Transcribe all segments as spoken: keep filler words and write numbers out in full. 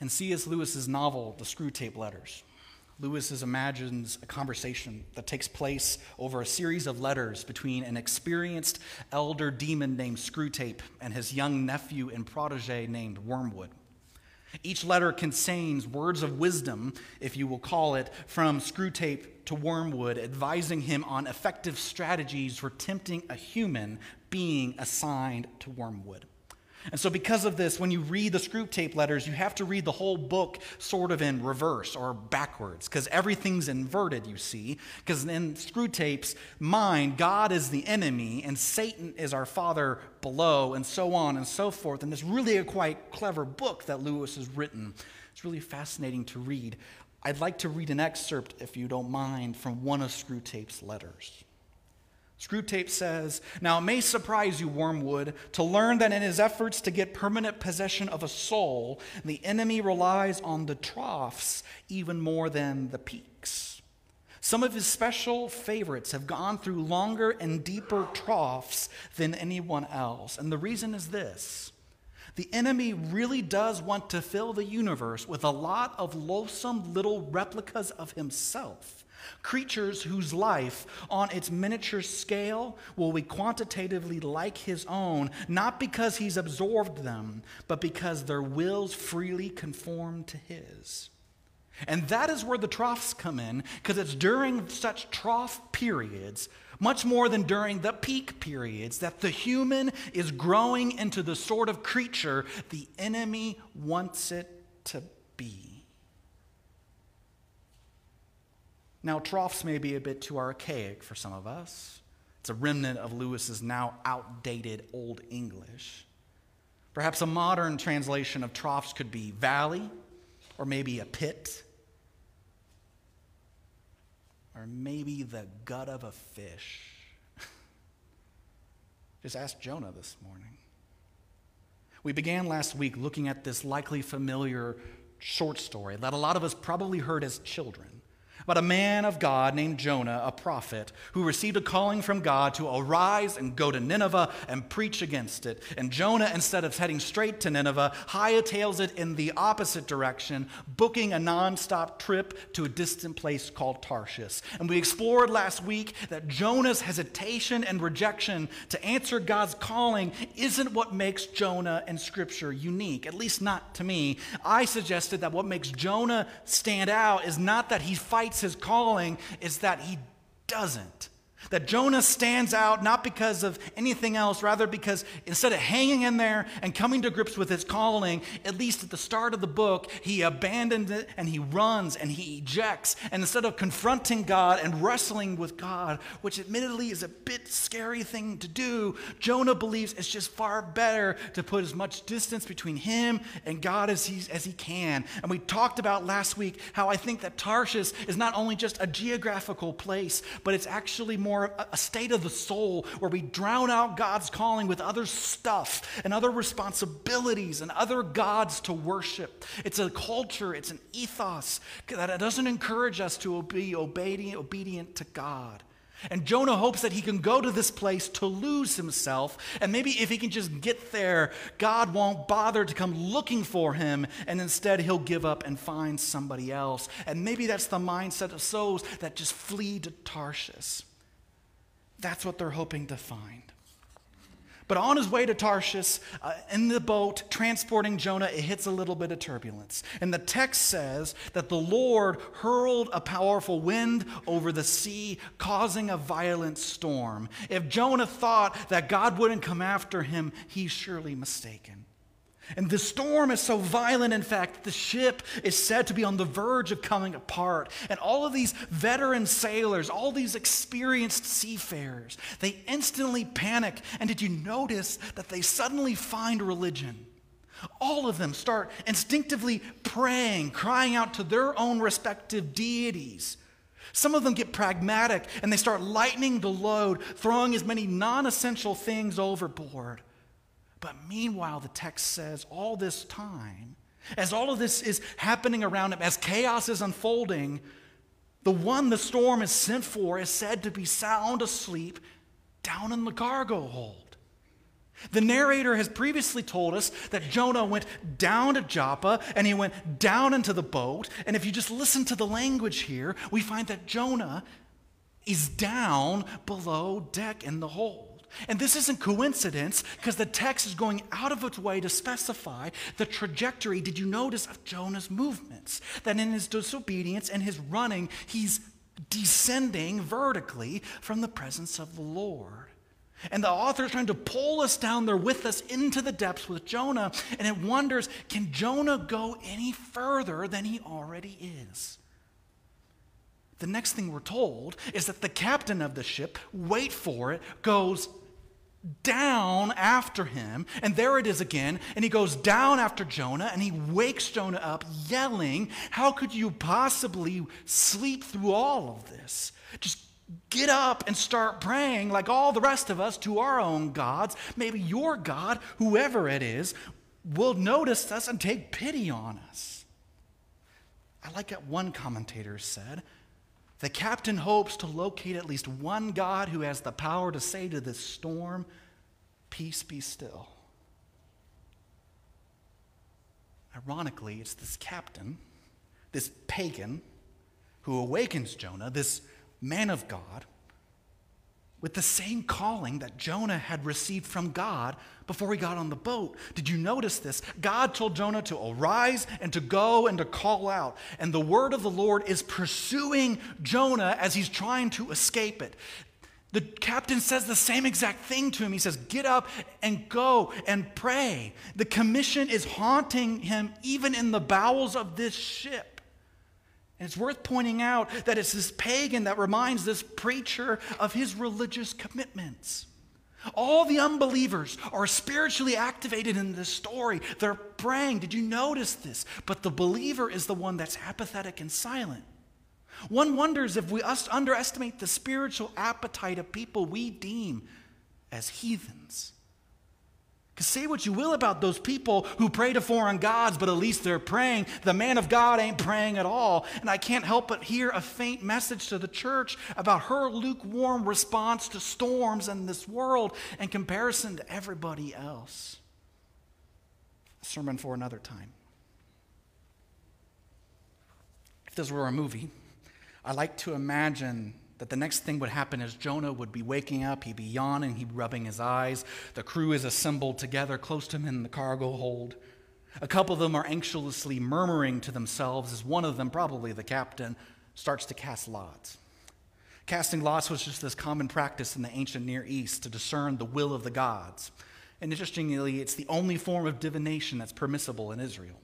in C S Lewis's novel, The Screwtape Letters, Lewis imagines a conversation that takes place over a series of letters between an experienced elder demon named Screwtape and his young nephew and protege named Wormwood. Each letter contains words of wisdom, if you will call it, from Screwtape to Wormwood, advising him on effective strategies for tempting a human being assigned to Wormwood. And so because of this, when you read the Screwtape letters, you have to read the whole book sort of in reverse or backwards, because everything's inverted, you see. Because in Screwtape's mind, God is the enemy, and Satan is our father below, and so on and so forth. And it's really a quite clever book that Lewis has written. It's really fascinating to read. I'd like to read an excerpt, if you don't mind, from one of Screwtape's letters. Screwtape says, "Now it may surprise you, Wormwood, to learn that in his efforts to get permanent possession of a soul, the enemy relies on the troughs even more than the peaks. Some of his special favorites have gone through longer and deeper troughs than anyone else. And the reason is this. The enemy really does want to fill the universe with a lot of loathsome little replicas of himself. Creatures whose life on its miniature scale will be quantitatively like his own, not because he's absorbed them, but because their wills freely conform to his. And that is where the troughs come in, because it's during such trough periods, much more than during the peak periods, that the human is growing into the sort of creature the enemy wants it to be." Now, troughs may be a bit too archaic for some of us. It's a remnant of Lewis's now outdated Old English. Perhaps a modern translation of troughs could be valley, or maybe a pit, or maybe the gut of a fish. Just ask Jonah this morning. We began last week looking at this likely familiar short story that a lot of us probably heard as children, but a man of God named Jonah, a prophet, who received a calling from God to arise and go to Nineveh and preach against it. And Jonah, instead of heading straight to Nineveh, hightails it in the opposite direction, booking a nonstop trip to a distant place called Tarshish. And we explored last week that Jonah's hesitation and rejection to answer God's calling isn't what makes Jonah and Scripture unique, at least not to me. I suggested that what makes Jonah stand out is not that he fights his calling, is that he doesn't. That Jonah stands out not because of anything else, rather because instead of hanging in there and coming to grips with his calling, at least at the start of the book, he abandons it and he runs and he ejects. And instead of confronting God and wrestling with God, which admittedly is a bit scary thing to do, Jonah believes it's just far better to put as much distance between him and God as he, as he can. And we talked about last week how I think that Tarshish is not only just a geographical place, but it's actually more a state of the soul where we drown out God's calling with other stuff and other responsibilities and other gods to worship. It's a culture, it's an ethos that doesn't encourage us to be obedient, obedient to God. And Jonah hopes that he can go to this place to lose himself, and maybe if he can just get there, God won't bother to come looking for him, and instead he'll give up and find somebody else. And maybe that's the mindset of souls that just flee to Tarshish. That's what they're hoping to find. But on his way to Tarshish, uh, in the boat transporting Jonah, it hits a little bit of turbulence. And the text says that the Lord hurled a powerful wind over the sea, causing a violent storm. If Jonah thought that God wouldn't come after him, he's surely mistaken. And the storm is so violent, in fact, that the ship is said to be on the verge of coming apart. And all of these veteran sailors, all these experienced seafarers, they instantly panic. And did you notice that they suddenly find religion? All of them start instinctively praying, crying out to their own respective deities. Some of them get pragmatic, and they start lightening the load, throwing as many non-essential things overboard. But meanwhile, the text says all this time, as all of this is happening around him, as chaos is unfolding, the one the storm is sent for is said to be sound asleep down in the cargo hold. The narrator has previously told us that Jonah went down to Joppa and he went down into the boat. And if you just listen to the language here, we find that Jonah is down below deck in the hold. And this isn't coincidence because the text is going out of its way to specify the trajectory, did you notice, of Jonah's movements. That in his disobedience and his running, he's descending vertically from the presence of the Lord. And the author is trying to pull us down there with us into the depths with Jonah, and it wonders, can Jonah go any further than he already is? The next thing we're told is that the captain of the ship, wait for it, goes down after him, and there it is again, and he goes down after Jonah, and he wakes Jonah up yelling, how could you possibly sleep through all of this? Just get up and start praying like all the rest of us to our own gods. Maybe your God, whoever it is, will notice us and take pity on us. I like what one commentator said. The captain hopes to locate at least one God who has the power to say to this storm, peace be still. Ironically, it's this captain, this pagan, who awakens Jonah, this man of God, with the same calling that Jonah had received from God before he got on the boat. Did you notice this? God told Jonah to arise and to go and to call out. And the word of the Lord is pursuing Jonah as he's trying to escape it. The captain says the same exact thing to him. He says, get up and go and pray. The commission is haunting him even in the bowels of this ship. And it's worth pointing out that it's this pagan that reminds this preacher of his religious commitments. All the unbelievers are spiritually activated in this story. They're praying. Did you notice this? But the believer is the one that's apathetic and silent. One wonders if we us underestimate the spiritual appetite of people we deem as heathens. Because say what you will about those people who pray to foreign gods, but at least they're praying. The man of God ain't praying at all. And I can't help but hear a faint message to the church about her lukewarm response to storms in this world in comparison to everybody else. A sermon for another time. If this were a movie, I like to imagine that the next thing would happen is Jonah would be waking up, he'd be yawning, he'd be rubbing his eyes. The crew is assembled together close to him in the cargo hold. A couple of them are anxiously murmuring to themselves as one of them, probably the captain, starts to cast lots. Casting lots was just this common practice in the ancient Near East to discern the will of the gods. And interestingly, it's the only form of divination that's permissible in Israel.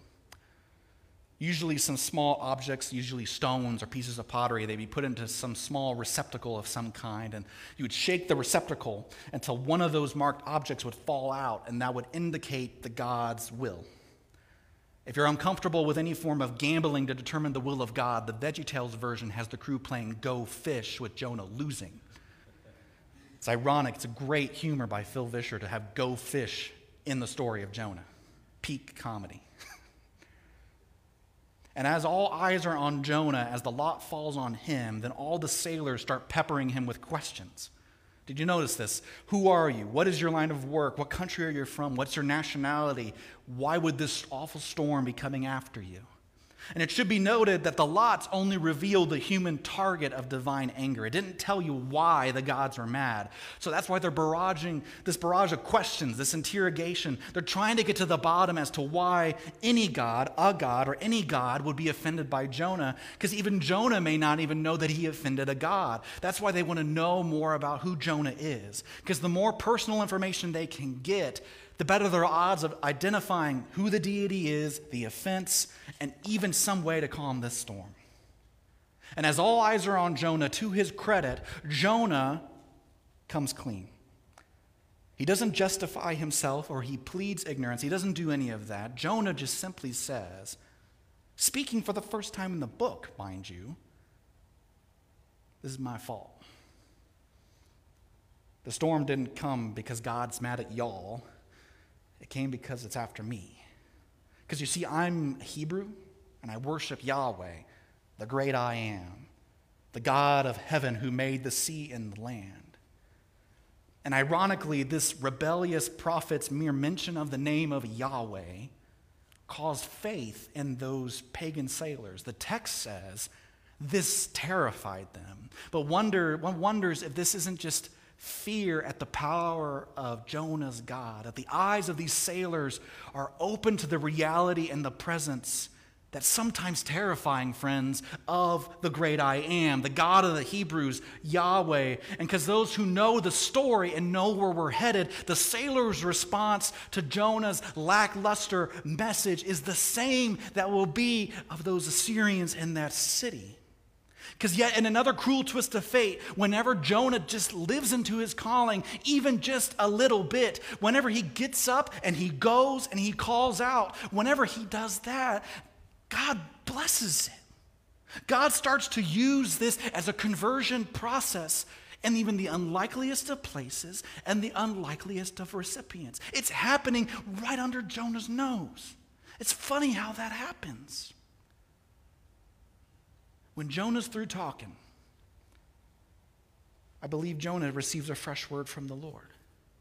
Usually some small objects, usually stones or pieces of pottery, they'd be put into some small receptacle of some kind, and you would shake the receptacle until one of those marked objects would fall out, and that would indicate the God's will. If you're uncomfortable with any form of gambling to determine the will of God, the VeggieTales version has the crew playing Go Fish with Jonah losing. It's ironic. It's a great humor by Phil Vischer to have Go Fish in the story of Jonah. Peak comedy. And as all eyes are on Jonah, as the lot falls on him, then all the sailors start peppering him with questions. Did you notice this? Who are you? What is your line of work? What country are you from? What's your nationality? Why would this awful storm be coming after you? And it should be noted that the lots only reveal the human target of divine anger. It didn't tell you why the gods were mad. So that's why they're barraging, this barrage of questions, this interrogation. They're trying to get to the bottom as to why any god, a god, or any god would be offended by Jonah, because even Jonah may not even know that he offended a god. That's why they want to know more about who Jonah is, because the more personal information they can get, the better their odds of identifying who the deity is, the offense, and even some way to calm this storm. And as all eyes are on Jonah, to his credit, Jonah comes clean. He doesn't justify himself or he pleads ignorance. He doesn't do any of that. Jonah just simply says, speaking for the first time in the book, mind you, this is my fault. The storm didn't come because God's mad at y'all. It came because it's after me. Because you see, I'm Hebrew, and I worship Yahweh, the great I am, the God of heaven who made the sea and the land. And ironically, this rebellious prophet's mere mention of the name of Yahweh caused faith in those pagan sailors. The text says this terrified them. But wonder, one wonders if this isn't just fear at the power of Jonah's God, that the eyes of these sailors are open to the reality and the presence that's sometimes terrifying, friends, of the great I Am, the God of the Hebrews, Yahweh. And because those who know the story and know where we're headed, the sailors' response to Jonah's lackluster message is the same that will be of those Assyrians in that city. Because yet in another cruel twist of fate, whenever Jonah just lives into his calling, even just a little bit, whenever he gets up and he goes and he calls out, whenever he does that, God blesses him. God starts to use this as a conversion process in even the unlikeliest of places and the unlikeliest of recipients. It's happening right under Jonah's nose. It's funny how that happens. When Jonah's through talking, I believe Jonah receives a fresh word from the Lord.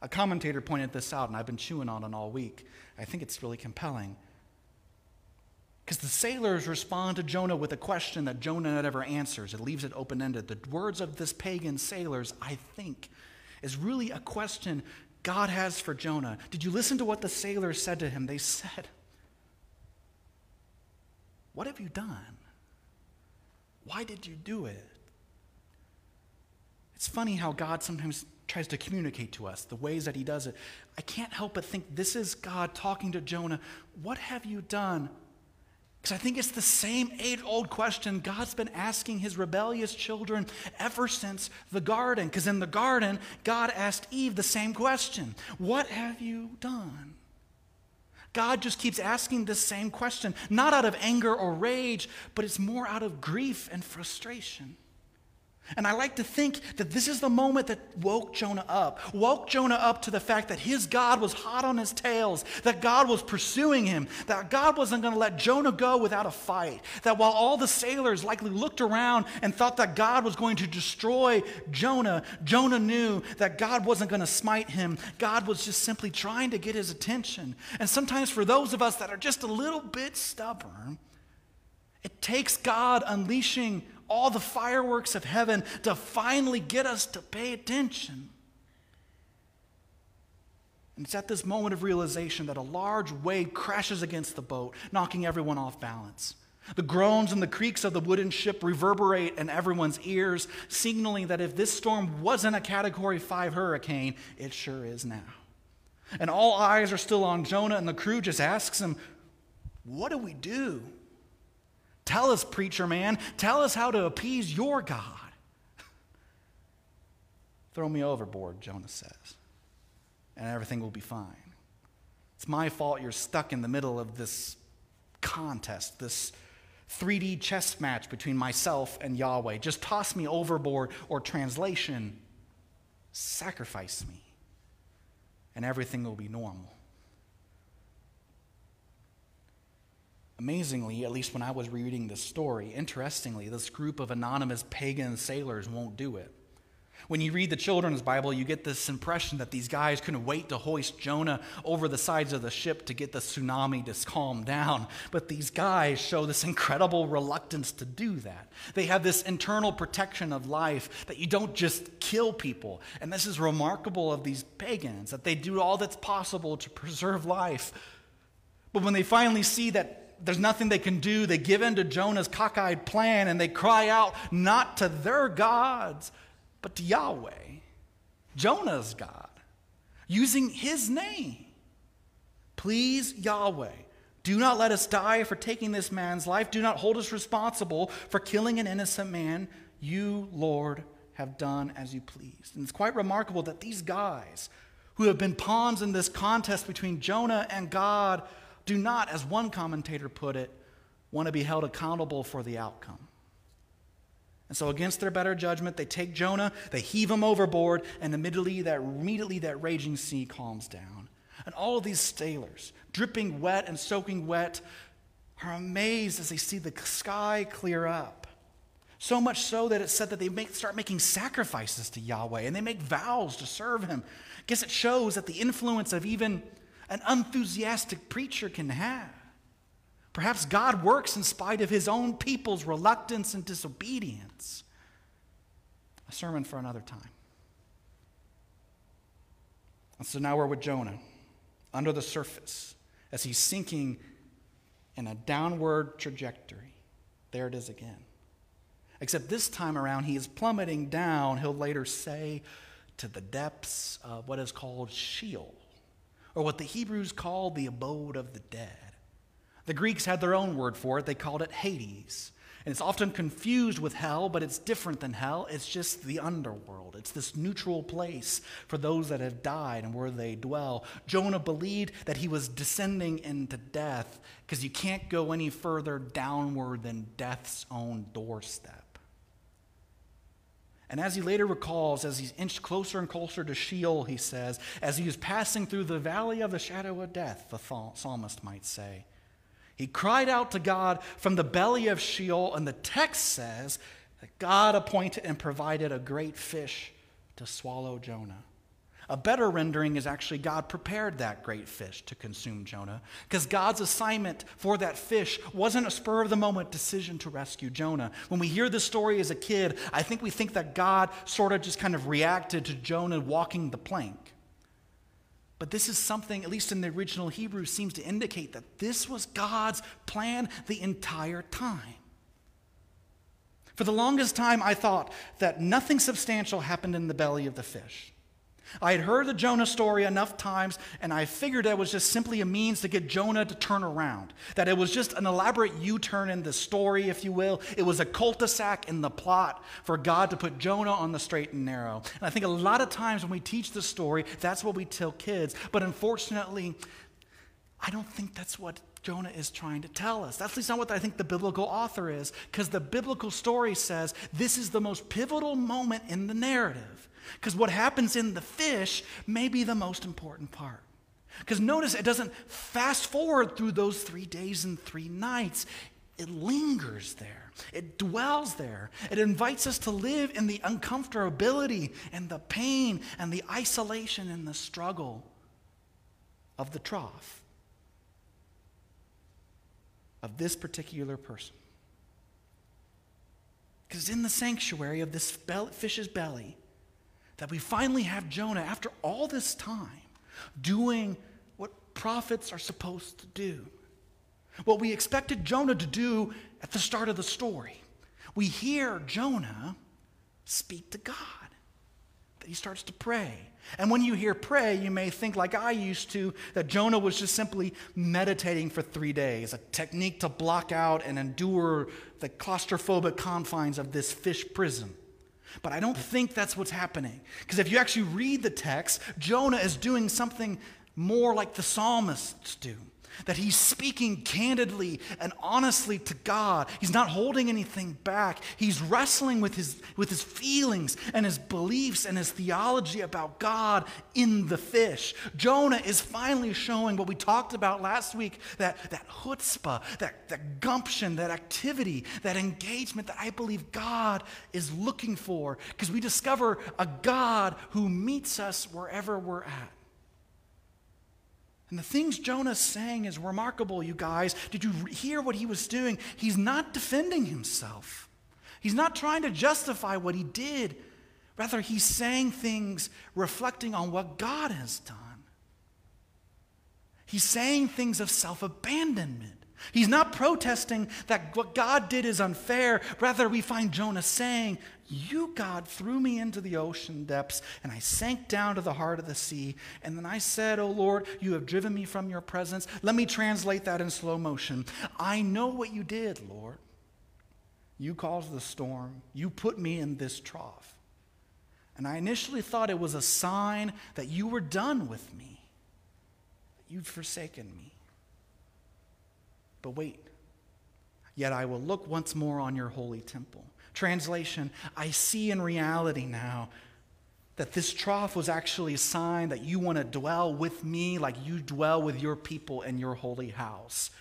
A commentator pointed this out, and I've been chewing on it all week. I think it's really compelling. Because the sailors respond to Jonah with a question that Jonah never answers. It leaves it open-ended. The words of this pagan sailors, I think, is really a question God has for Jonah. Did you listen to what the sailors said to him? They said, "What have you done? Why did you do it?" It's funny how God sometimes tries to communicate to us the ways that he does it. I can't help but think this is God talking to Jonah. What have you done? Because I think it's the same age-old question God's been asking his rebellious children ever since the garden. Because in the garden, God asked Eve the same question. What have you done? God just keeps asking this same question, not out of anger or rage, but it's more out of grief and frustration. And I like to think that this is the moment that woke Jonah up, woke Jonah up to the fact that his God was hot on his tails, that God was pursuing him, that God wasn't going to let Jonah go without a fight, that while all the sailors likely looked around and thought that God was going to destroy Jonah, Jonah knew that God wasn't going to smite him. God was just simply trying to get his attention. And sometimes for those of us that are just a little bit stubborn, it takes God unleashing all the fireworks of heaven to finally get us to pay attention. And it's at this moment of realization that a large wave crashes against the boat, knocking everyone off balance. The groans and the creaks of the wooden ship reverberate in everyone's ears, signaling that if this storm wasn't a Category five hurricane, it sure is now. And all eyes are still on Jonah, and the crew just asks him, "What do we do? Tell us, preacher man. Tell us how to appease your God." "Throw me overboard," Jonah says, "and everything will be fine. It's my fault you're stuck in the middle of this contest, this three D chess match between myself and Yahweh. Just toss me overboard," or translation, "sacrifice me, and everything will be normal." Amazingly, at least when I was reading this story, interestingly, this group of anonymous pagan sailors won't do it. When you read the children's Bible, you get this impression that these guys couldn't wait to hoist Jonah over the sides of the ship to get the tsunami to calm down. But these guys show this incredible reluctance to do that. They have this internal protection of life that you don't just kill people. And this is remarkable of these pagans, that they do all that's possible to preserve life. But when they finally see that there's nothing they can do, they give in to Jonah's cockeyed plan, and they cry out not to their gods, but to Yahweh, Jonah's God, using his name. "Please, Yahweh, do not let us die for taking this man's life. Do not hold us responsible for killing an innocent man. You, Lord, have done as you pleased." And it's quite remarkable that these guys, who have been pawns in this contest between Jonah and God, do not, as one commentator put it, want to be held accountable for the outcome. And so against their better judgment, they take Jonah, they heave him overboard, and immediately that, immediately that raging sea calms down. And all of these sailors, dripping wet and soaking wet, are amazed as they see the sky clear up. So much so that it said that they make, start making sacrifices to Yahweh, and they make vows to serve him. I guess it shows that the influence of even an enthusiastic preacher can have. Perhaps God works in spite of his own people's reluctance and disobedience. A sermon for another time. And so now we're with Jonah, under the surface, as he's sinking in a downward trajectory. There it is again. Except this time around, he is plummeting down, he'll later say, to the depths of what is called Sheol, or what the Hebrews called the abode of the dead. The Greeks had their own word for it. They called it Hades. And it's often confused with hell, but it's different than hell. It's just the underworld. It's this neutral place for those that have died and where they dwell. Jonah believed that he was descending into death because you can't go any further downward than death's own doorstep. And as he later recalls, as he's inched closer and closer to Sheol, he says, as he was passing through the valley of the shadow of death, the psalmist might say, he cried out to God from the belly of Sheol, and the text says that God appointed and provided a great fish to swallow Jonah. A better rendering is actually God prepared that great fish to consume Jonah, because God's assignment for that fish wasn't a spur-of-the-moment decision to rescue Jonah. When we hear this story as a kid, I think we think that God sort of just kind of reacted to Jonah walking the plank. But this is something, at least in the original Hebrew, seems to indicate that this was God's plan the entire time. For the longest time, I thought that nothing substantial happened in the belly of the fish. I had heard the Jonah story enough times, and I figured that it was just simply a means to get Jonah to turn around, that it was just an elaborate U-turn in the story, if you will. It was a cul-de-sac in the plot for God to put Jonah on the straight and narrow. And I think a lot of times when we teach this story, that's what we tell kids. But unfortunately, I don't think that's what Jonah is trying to tell us. That's at least not what I think the biblical author is, because the biblical story says this is the most pivotal moment in the narrative. Because what happens in the fish may be the most important part. Because notice it doesn't fast forward through those three days and three nights. It lingers there. It dwells there. It invites us to live in the uncomfortability and the pain and the isolation and the struggle of the trough of this particular person. Because in the sanctuary of this fish's belly, that we finally have Jonah, after all this time, doing what prophets are supposed to do. What we expected Jonah to do at the start of the story. We hear Jonah speak to God. That he starts to pray. And when you hear pray, you may think, like I used to, that Jonah was just simply meditating for three days, a technique to block out and endure the claustrophobic confines of this fish prison. But I don't think that's what's happening. Because if you actually read the text, Jonah is doing something more like the psalmists do. That he's speaking candidly and honestly to God. He's not holding anything back. He's wrestling with his, with his feelings and his beliefs and his theology about God in the fish. Jonah is finally showing what we talked about last week, that, that chutzpah, that, that gumption, that activity, that engagement that I believe God is looking for, because we discover a God who meets us wherever we're at. And the things Jonah's saying is remarkable, you guys. Did you hear what he was doing? He's not defending himself. He's not trying to justify what he did. Rather, he's saying things reflecting on what God has done. He's saying things of self-abandonment. He's not protesting that what God did is unfair. Rather, we find Jonah saying, you, God, threw me into the ocean depths, and I sank down to the heart of the sea. And then I said, oh, Lord, you have driven me from your presence. Let me translate that in slow motion. I know what you did, Lord. You caused the storm. You put me in this trough. And I initially thought it was a sign that you were done with me, that you'd forsaken me. But wait, yet I will look once more on your holy temple. Translation, I see in reality now that this trough was actually a sign that you want to dwell with me like you dwell with your people in your holy house.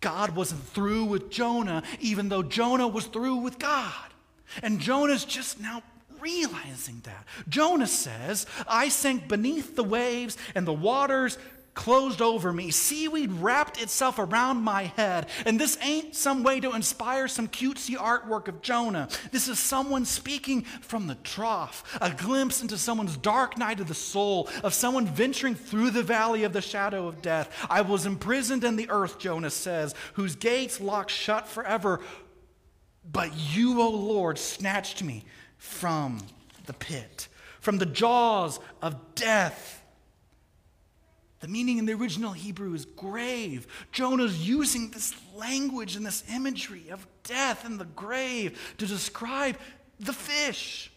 God wasn't through with Jonah, even though Jonah was through with God. And Jonah's just now realizing that. Jonah says, I sank beneath the waves and the waters closed over me. Seaweed wrapped itself around my head. And this ain't some way to inspire some cutesy artwork of Jonah. This is someone speaking from the trough, a glimpse into someone's dark night of the soul, of someone venturing through the valley of the shadow of death. I was imprisoned in the earth, Jonah says, whose gates locked shut forever. But you, O Lord, snatched me from the pit, from the jaws of death. The meaning in the original Hebrew is grave. Jonah's using this language and this imagery of death and the grave to describe the fish.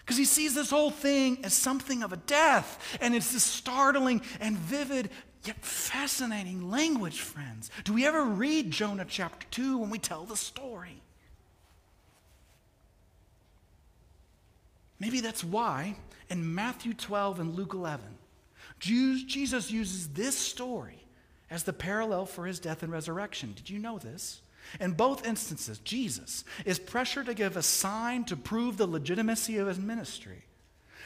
Because he sees this whole thing as something of a death. And it's this startling and vivid yet fascinating language, friends. Do we ever read Jonah chapter two when we tell the story? Maybe that's why in Matthew twelve and Luke eleven, Jesus uses this story as the parallel for his death and resurrection. Did you know this? In both instances, Jesus is pressured to give a sign to prove the legitimacy of his ministry.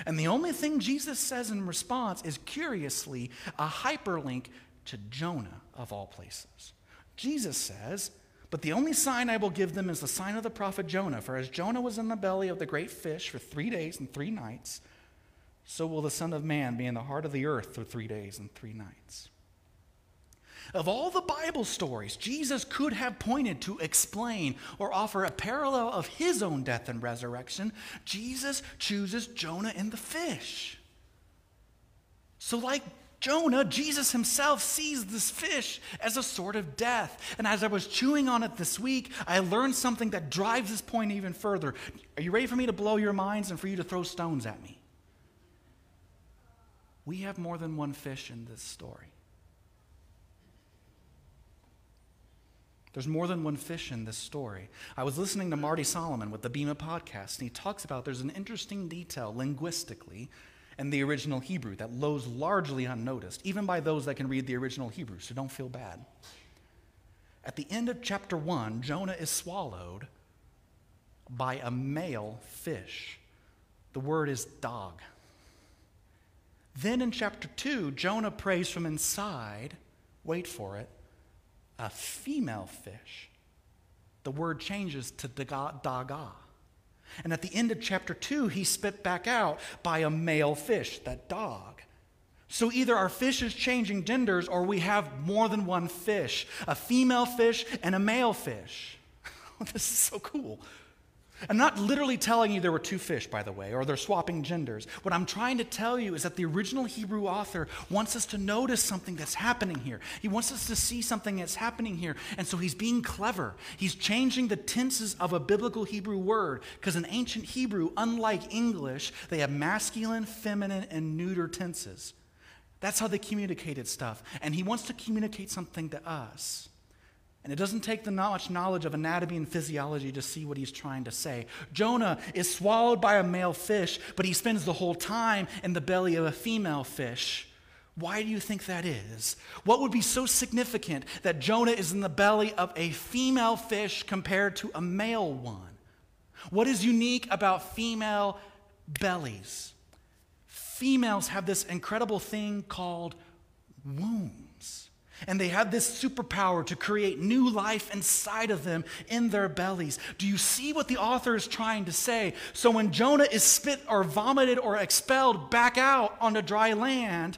And the only thing Jesus says in response is, curiously, a hyperlink to Jonah, of all places. Jesus says, but the only sign I will give them is the sign of the prophet Jonah. For as Jonah was in the belly of the great fish for three days and three nights, so will the Son of Man be in the heart of the earth for three days and three nights. Of all the Bible stories Jesus could have pointed to explain or offer a parallel of his own death and resurrection, Jesus chooses Jonah in the fish. So like Jonah, Jesus himself sees this fish as a sort of death. And as I was chewing on it this week, I learned something that drives this point even further. Are you ready for me to blow your minds and for you to throw stones at me? We have more than one fish in this story. There's more than one fish in this story. I was listening to Marty Solomon with the Bema podcast, and he talks about there's an interesting detail linguistically in the original Hebrew that goes largely unnoticed, even by those that can read the original Hebrew, so don't feel bad. At the end of chapter one, Jonah is swallowed by a male fish. The word is dog. Then in chapter two, Jonah prays from inside, wait for it, a female fish. The word changes to daga. And at the end of chapter two, he's spit back out by a male fish, that dog. So either our fish is changing genders or we have more than one fish, a female fish and a male fish. This is so cool. I'm not literally telling you there were two fish, by the way, or they're swapping genders. What I'm trying to tell you is that the original Hebrew author wants us to notice something that's happening here. He wants us to see something that's happening here. And so he's being clever. He's changing the tenses of a biblical Hebrew word, because in ancient Hebrew, unlike English, they have masculine, feminine, and neuter tenses. That's how they communicated stuff. And he wants to communicate something to us. And it doesn't take the much knowledge of anatomy and physiology to see what he's trying to say. Jonah is swallowed by a male fish, but he spends the whole time in the belly of a female fish. Why do you think that is? What would be so significant that Jonah is in the belly of a female fish compared to a male one? What is unique about female bellies? Females have this incredible thing called wombs. And they have this superpower to create new life inside of them in their bellies. Do you see what the author is trying to say? So when Jonah is spit or vomited or expelled back out onto dry land,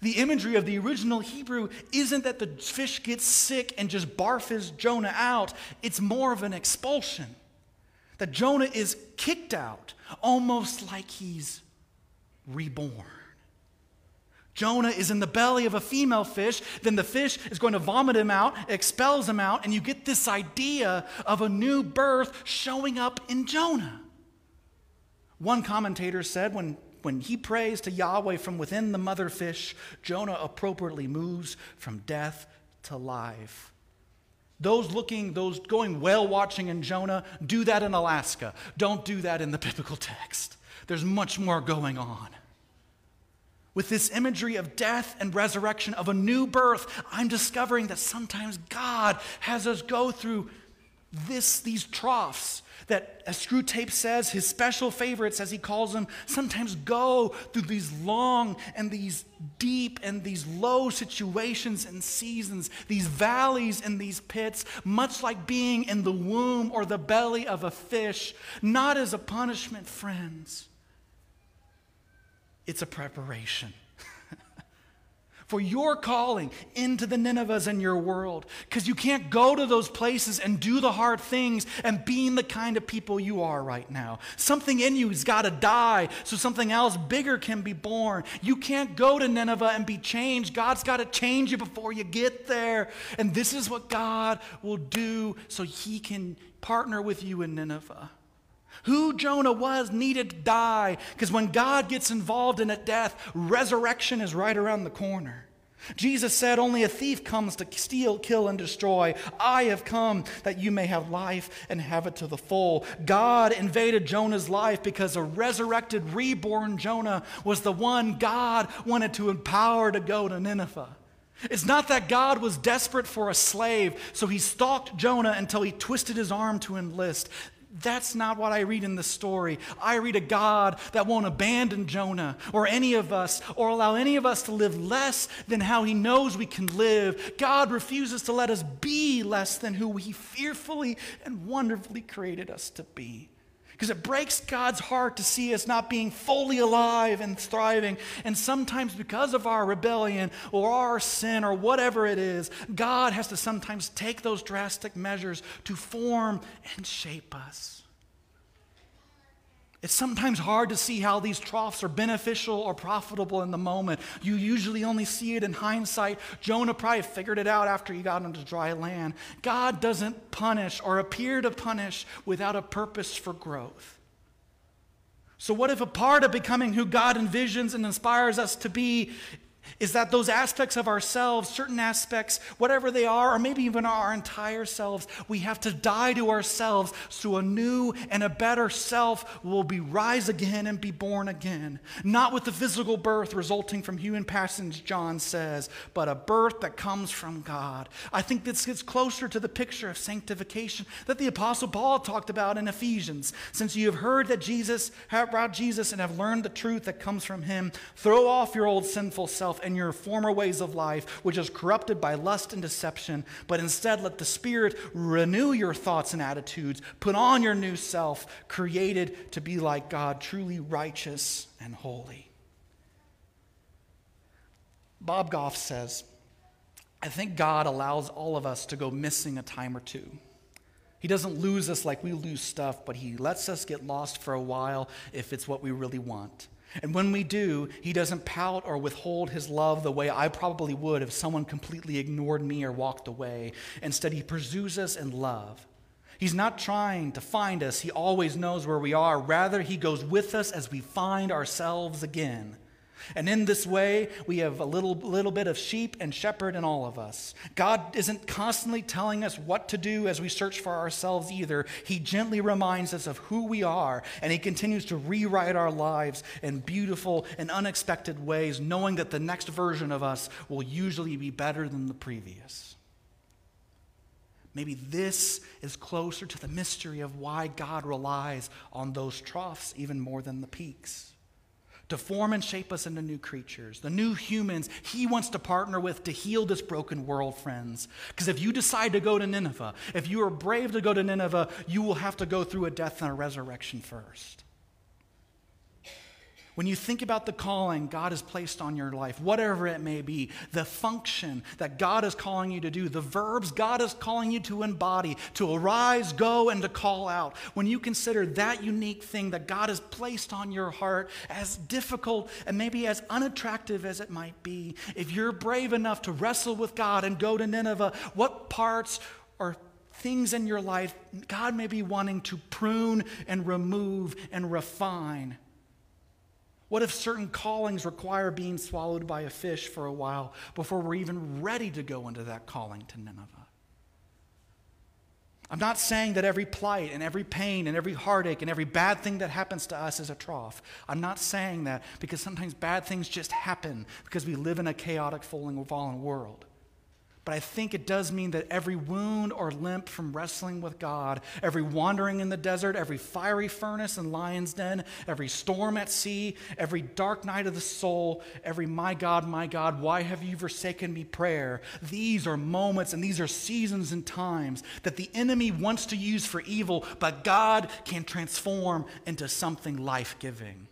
the imagery of the original Hebrew isn't that the fish gets sick and just barfs Jonah out. It's more of an expulsion. That Jonah is kicked out, almost like he's reborn. Jonah is in the belly of a female fish, then the fish is going to vomit him out, expels him out, and you get this idea of a new birth showing up in Jonah. One commentator said when, when he prays to Yahweh from within the mother fish, Jonah appropriately moves from death to life. Those looking, those going whale watching in Jonah, do that in Alaska. Don't do that in the biblical text. There's much more going on. With this imagery of death and resurrection, of a new birth, I'm discovering that sometimes God has us go through This, these troughs that, as Screwtape says, his special favorites, as he calls them, sometimes go through these long and these deep and these low situations and seasons, these valleys and these pits, much like being in the womb or the belly of a fish, not as a punishment, friends. It's a preparation for your calling into the Ninevehs in your world. Because you can't go to those places and do the hard things and being the kind of people you are right now. Something in you has got to die so something else bigger can be born. You can't go to Nineveh and be changed. God's got to change you before you get there. And this is what God will do so he can partner with you in Nineveh. Who Jonah was needed to die, because when God gets involved in a death, resurrection is right around the corner. Jesus said, only a thief comes to steal, kill, and destroy. I have come that you may have life and have it to the full. God invaded Jonah's life because a resurrected, reborn Jonah was the one God wanted to empower to go to Nineveh. It's not that God was desperate for a slave, so he stalked Jonah until he twisted his arm to enlist. That's not what I read in the story. I read a God that won't abandon Jonah or any of us or allow any of us to live less than how he knows we can live. God refuses to let us be less than who he fearfully and wonderfully created us to be. Because it breaks God's heart to see us not being fully alive and thriving. And sometimes because of our rebellion or our sin or whatever it is, God has to sometimes take those drastic measures to form and shape us. It's sometimes hard to see how these troughs are beneficial or profitable in the moment. You usually only see it in hindsight. Jonah probably figured it out after he got into dry land. God doesn't punish or appear to punish without a purpose for growth. So what if a part of becoming who God envisions and inspires us to be is that those aspects of ourselves, certain aspects, whatever they are, or maybe even our entire selves, we have to die to ourselves so a new and a better self will be rise again and be born again. Not with the physical birth resulting from human passions, John says, but a birth that comes from God. I think this gets closer to the picture of sanctification that the Apostle Paul talked about in Ephesians. Since you have heard that Jesus, about Jesus and have learned the truth that comes from him, throw off your old sinful self and your former ways of life, which is corrupted by lust and deception, but instead let the Spirit renew your thoughts and attitudes. Put on your new self, created to be like God, truly righteous and holy. Bob Goff says, I think God allows all of us to go missing a time or two. He doesn't lose us like we lose stuff, but he lets us get lost for a while if it's what we really want. And when we do, he doesn't pout or withhold his love the way I probably would if someone completely ignored me or walked away. Instead, he pursues us in love. He's not trying to find us. He always knows where we are. Rather, he goes with us as we find ourselves again. And in this way, we have a little, little bit of sheep and shepherd in all of us. God isn't constantly telling us what to do as we search for ourselves either. He gently reminds us of who we are, and he continues to rewrite our lives in beautiful and unexpected ways, knowing that the next version of us will usually be better than the previous. Maybe this is closer to the mystery of why God relies on those troughs even more than the peaks. To form and shape us into new creatures, the new humans he wants to partner with to heal this broken world, friends. Because if you decide to go to Nineveh, if you are brave to go to Nineveh, you will have to go through a death and a resurrection first. When you think about the calling God has placed on your life, whatever it may be, the function that God is calling you to do, the verbs God is calling you to embody, to arise, go, and to call out, when you consider that unique thing that God has placed on your heart, as difficult and maybe as unattractive as it might be, if you're brave enough to wrestle with God and go to Nineveh, what parts or things in your life God may be wanting to prune and remove and refine? What if certain callings require being swallowed by a fish for a while before we're even ready to go into that calling to Nineveh? I'm not saying that every plight and every pain and every heartache and every bad thing that happens to us is a trough. I'm not saying that, because sometimes bad things just happen because we live in a chaotic, fallen world. But I think it does mean that every wound or limp from wrestling with God, every wandering in the desert, every fiery furnace and lion's den, every storm at sea, every dark night of the soul, every my God, my God, why have you forsaken me prayer, these are moments and these are seasons and times that the enemy wants to use for evil, but God can transform into something life-giving.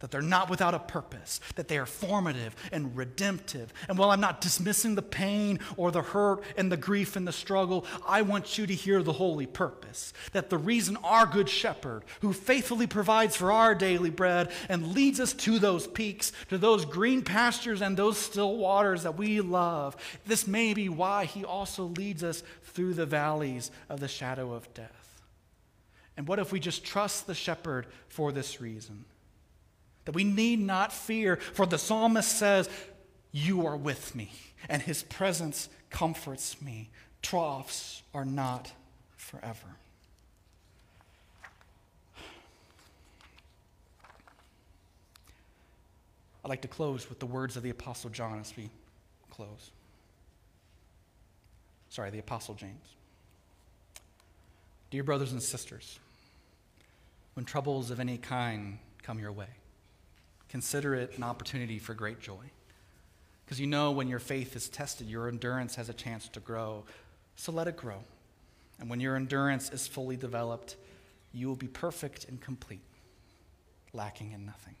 That they're not without a purpose, that they are formative and redemptive. And while I'm not dismissing the pain or the hurt and the grief and the struggle, I want you to hear the holy purpose. That the reason our good shepherd, who faithfully provides for our daily bread and leads us to those peaks, to those green pastures and those still waters that we love, this may be why he also leads us through the valleys of the shadow of death. And what if we just trust the shepherd for this reason? That we need not fear, for the psalmist says, you are with me, and his presence comforts me. Troughs are not forever. I'd like to close with the words of the Apostle John as we close. Sorry, the Apostle James. Dear brothers and sisters, when troubles of any kind come your way, consider it an opportunity for great joy. Because you know when your faith is tested, your endurance has a chance to grow. So let it grow. And when your endurance is fully developed, you will be perfect and complete, lacking in nothing.